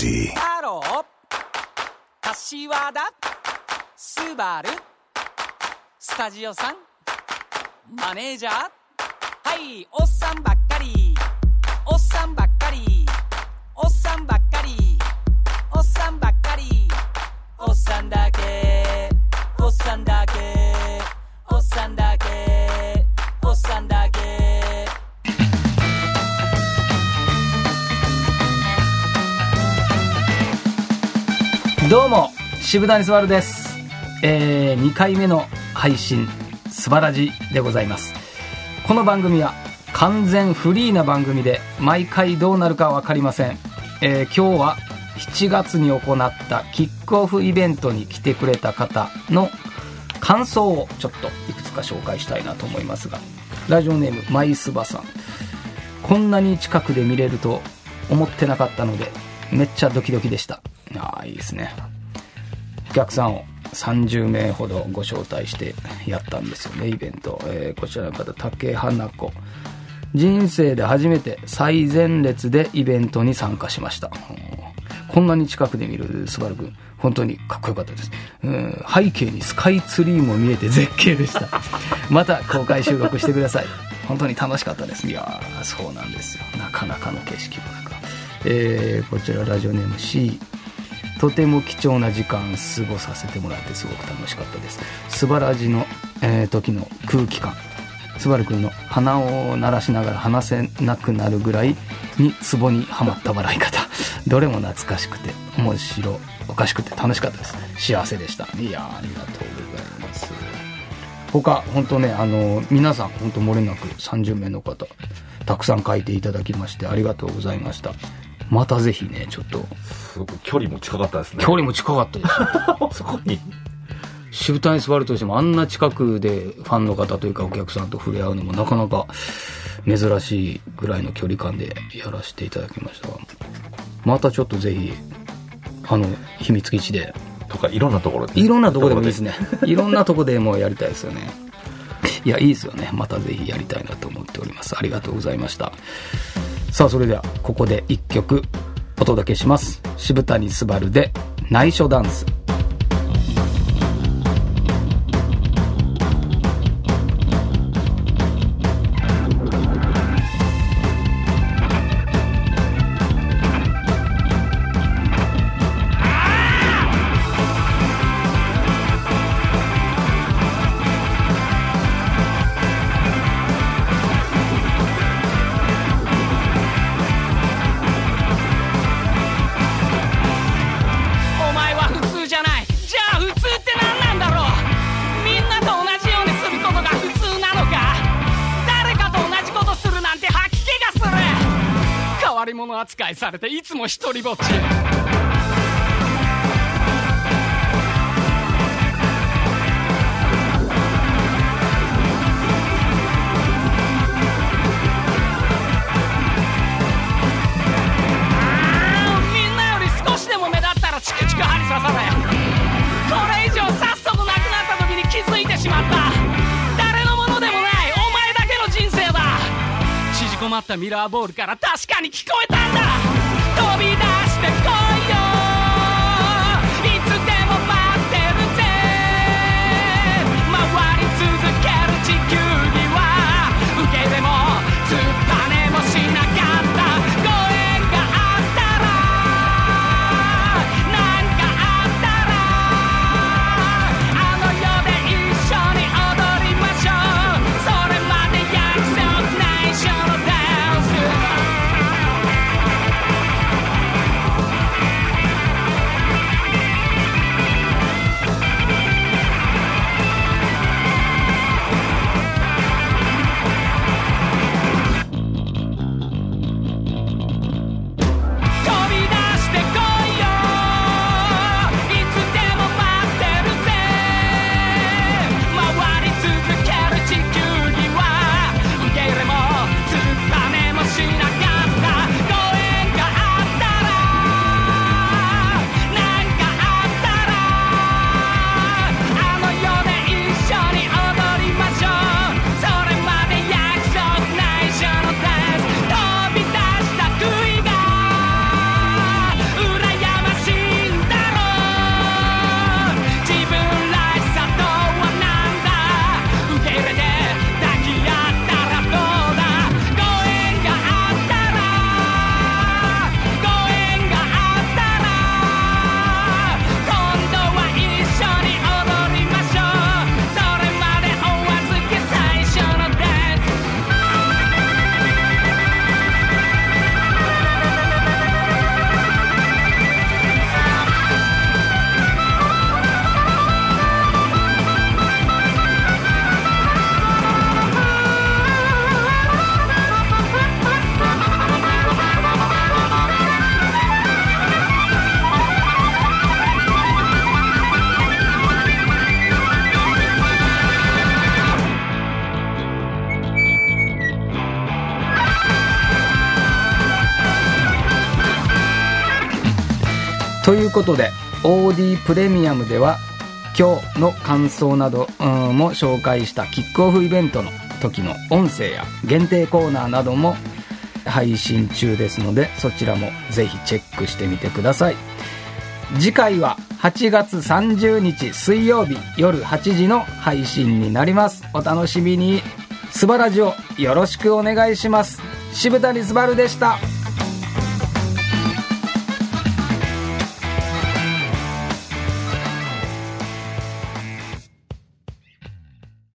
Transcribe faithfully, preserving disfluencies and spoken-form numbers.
body. タロー、柏田、スバル、スタジオさん、マネージャー、はい、おっさんばっかり、おっさんばっかり、おっさんばっかり、おっさんばっかり、おっさんだけ、おっさんだけ、おっさんだけ、おっさんだけ。どうも渋谷すばるです、えー、にかいめの配信すばらじでございます。この番組は完全フリーな番組で毎回どうなるか分かりません、えー、今日はしちがつに行ったキックオフイベントに来てくれた方の感想をちょっといくつか紹介したいなと思いますが、ラジオネームマイスバさん、こんなに近くで見れると思ってなかったのでめっちゃドキドキでした。ああ、いいですね。お客さんをさんじゅうめいほどご招待してやったんですよね、イベント、えー、こちらの方竹花子、人生で初めて最前列でイベントに参加しました。こんなに近くで見るスバル君本当にかっこよかったです。うん、背景にスカイツリーも見えて絶景でした。また公開収録してください。本当に楽しかったです。いやー、そうなんですよ、なかなかの景色もなんか、えー、こちらラジオネーム C、とても貴重な時間過ごさせてもらってすごく楽しかったです。スバラジの、えー、時の空気感、スバル君の鼻を鳴らしながら話せなくなるぐらいにツボにはまった笑い方、どれも懐かしくて面白おかしくて楽しかったです。幸せでした。いや、ありがとうございます。他本当ね、あの皆さん本当漏れなくさんじゅうめいの方たくさん書いていただきましてありがとうございました。またぜひね、ちょっとすごく距離も近かったですね。距離も近かったです。そこに渋谷に座るとしてもあんな近くでファンの方というかお客さんと触れ合うのもなかなか珍しいぐらいの距離感でやらせていただきましたが、またちょっとぜひあの秘密基地でとかいろんなところでいろんなところでもいいですね。いろんなところでもやりたいですよね。いや、いいですよね。またぜひやりたいなと思っております。ありがとうございました。さあ、それではここでいっきょくお届けします。渋谷すばるで内緒ダンス。扱いされていつも一人ぼっち。みんなより少しでも目立ったらチクチク針刺され、これ以上早速なくなった時に気づいてしまった。誰のものでもないお前だけの人生だ。縮こまったミラーボールから確かに聞こえたんだ。飛び出してこいよ、ということで オーディー プレミアムでは今日の感想なども紹介したキックオフイベントの時の音声や限定コーナーなども配信中ですので、そちらもぜひチェックしてみてください。次回ははちがつさんじゅうにち水曜日夜はちじの配信になります。お楽しみに。スバラジオよろしくお願いします。渋谷スバルでした。